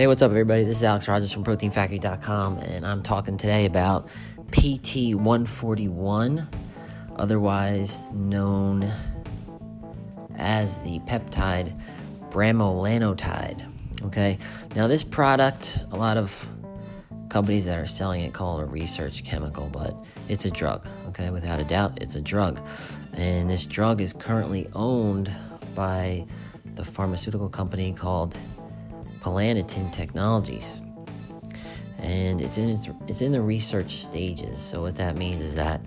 Hey, what's up, everybody? This is Alex Rogers from ProteinFactory.com, and I'm talking today about PT-141, otherwise known as the peptide bremelanotide. Okay, now this product, a lot of companies that are selling it call it a research chemical, but it's a drug. Okay, without a doubt, it's a drug, and this drug is currently owned by the pharmaceutical company called Palatin Technologies, and it's in the research stages. So what that means is that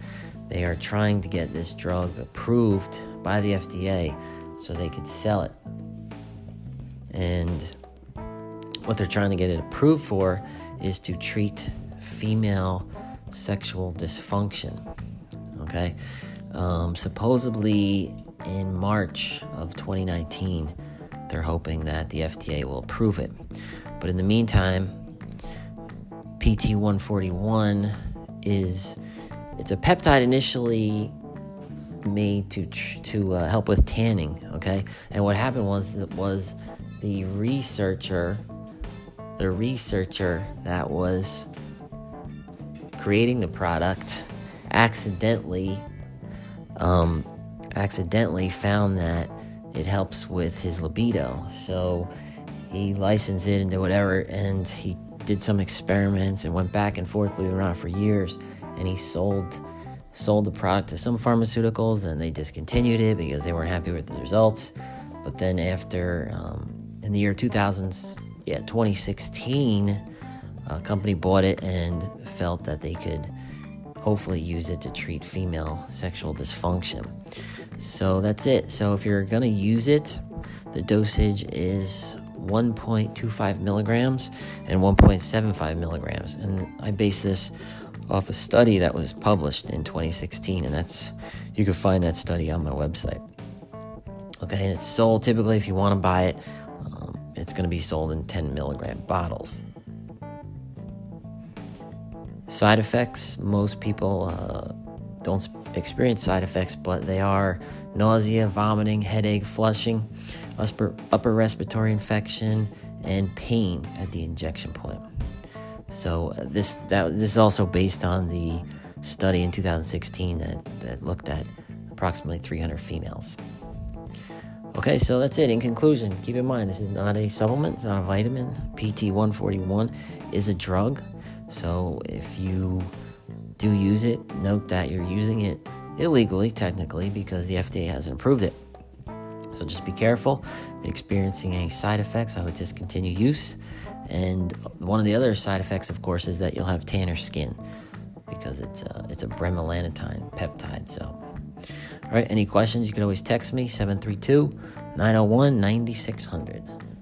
they are trying to get this drug approved by the FDA so they could sell it. And what they're trying to get it approved for is to treat female sexual dysfunction. Okay, supposedly in March of 2019. They're hoping that the FDA will approve it. But in the meantime, PT-141 it's a peptide initially made to help with tanning, okay? And what happened was the researcher that was creating the product accidentally found that it helps with his libido. So he licensed it into whatever, and he did some experiments and went back and forth, believe it or not, for years. And he sold the product to some pharmaceuticals, and they discontinued it because they weren't happy with the results. But then after, in the year 2016, a company bought it and felt that they could hopefully use it to treat female sexual dysfunction. So that's it. So if you're going to use it, the dosage is 1.25 milligrams and 1.75 milligrams. And I base this off a study that was published in 2016, and you can find that study on my website. Okay, and it's sold typically, if you want to buy it, it's going to be sold in 10 milligram bottles. Side effects, most people don't experience side effects, but they are nausea, vomiting, headache, flushing, upper respiratory infection, and pain at the injection point. So this is also based on the study in 2016 that looked at approximately 300 females. Okay, so that's it. In conclusion, keep in mind, this is not a supplement, it's not a vitamin. PT-141 is a drug. So if you do use it, note that you're using it illegally, technically, because the FDA hasn't approved it. So just be careful. If experiencing any side effects, I would discontinue use. And one of the other side effects, of course, is that you'll have tanner skin because it's a bremelanotide peptide. So, all right, any questions, you can always text me, 732-901-9600.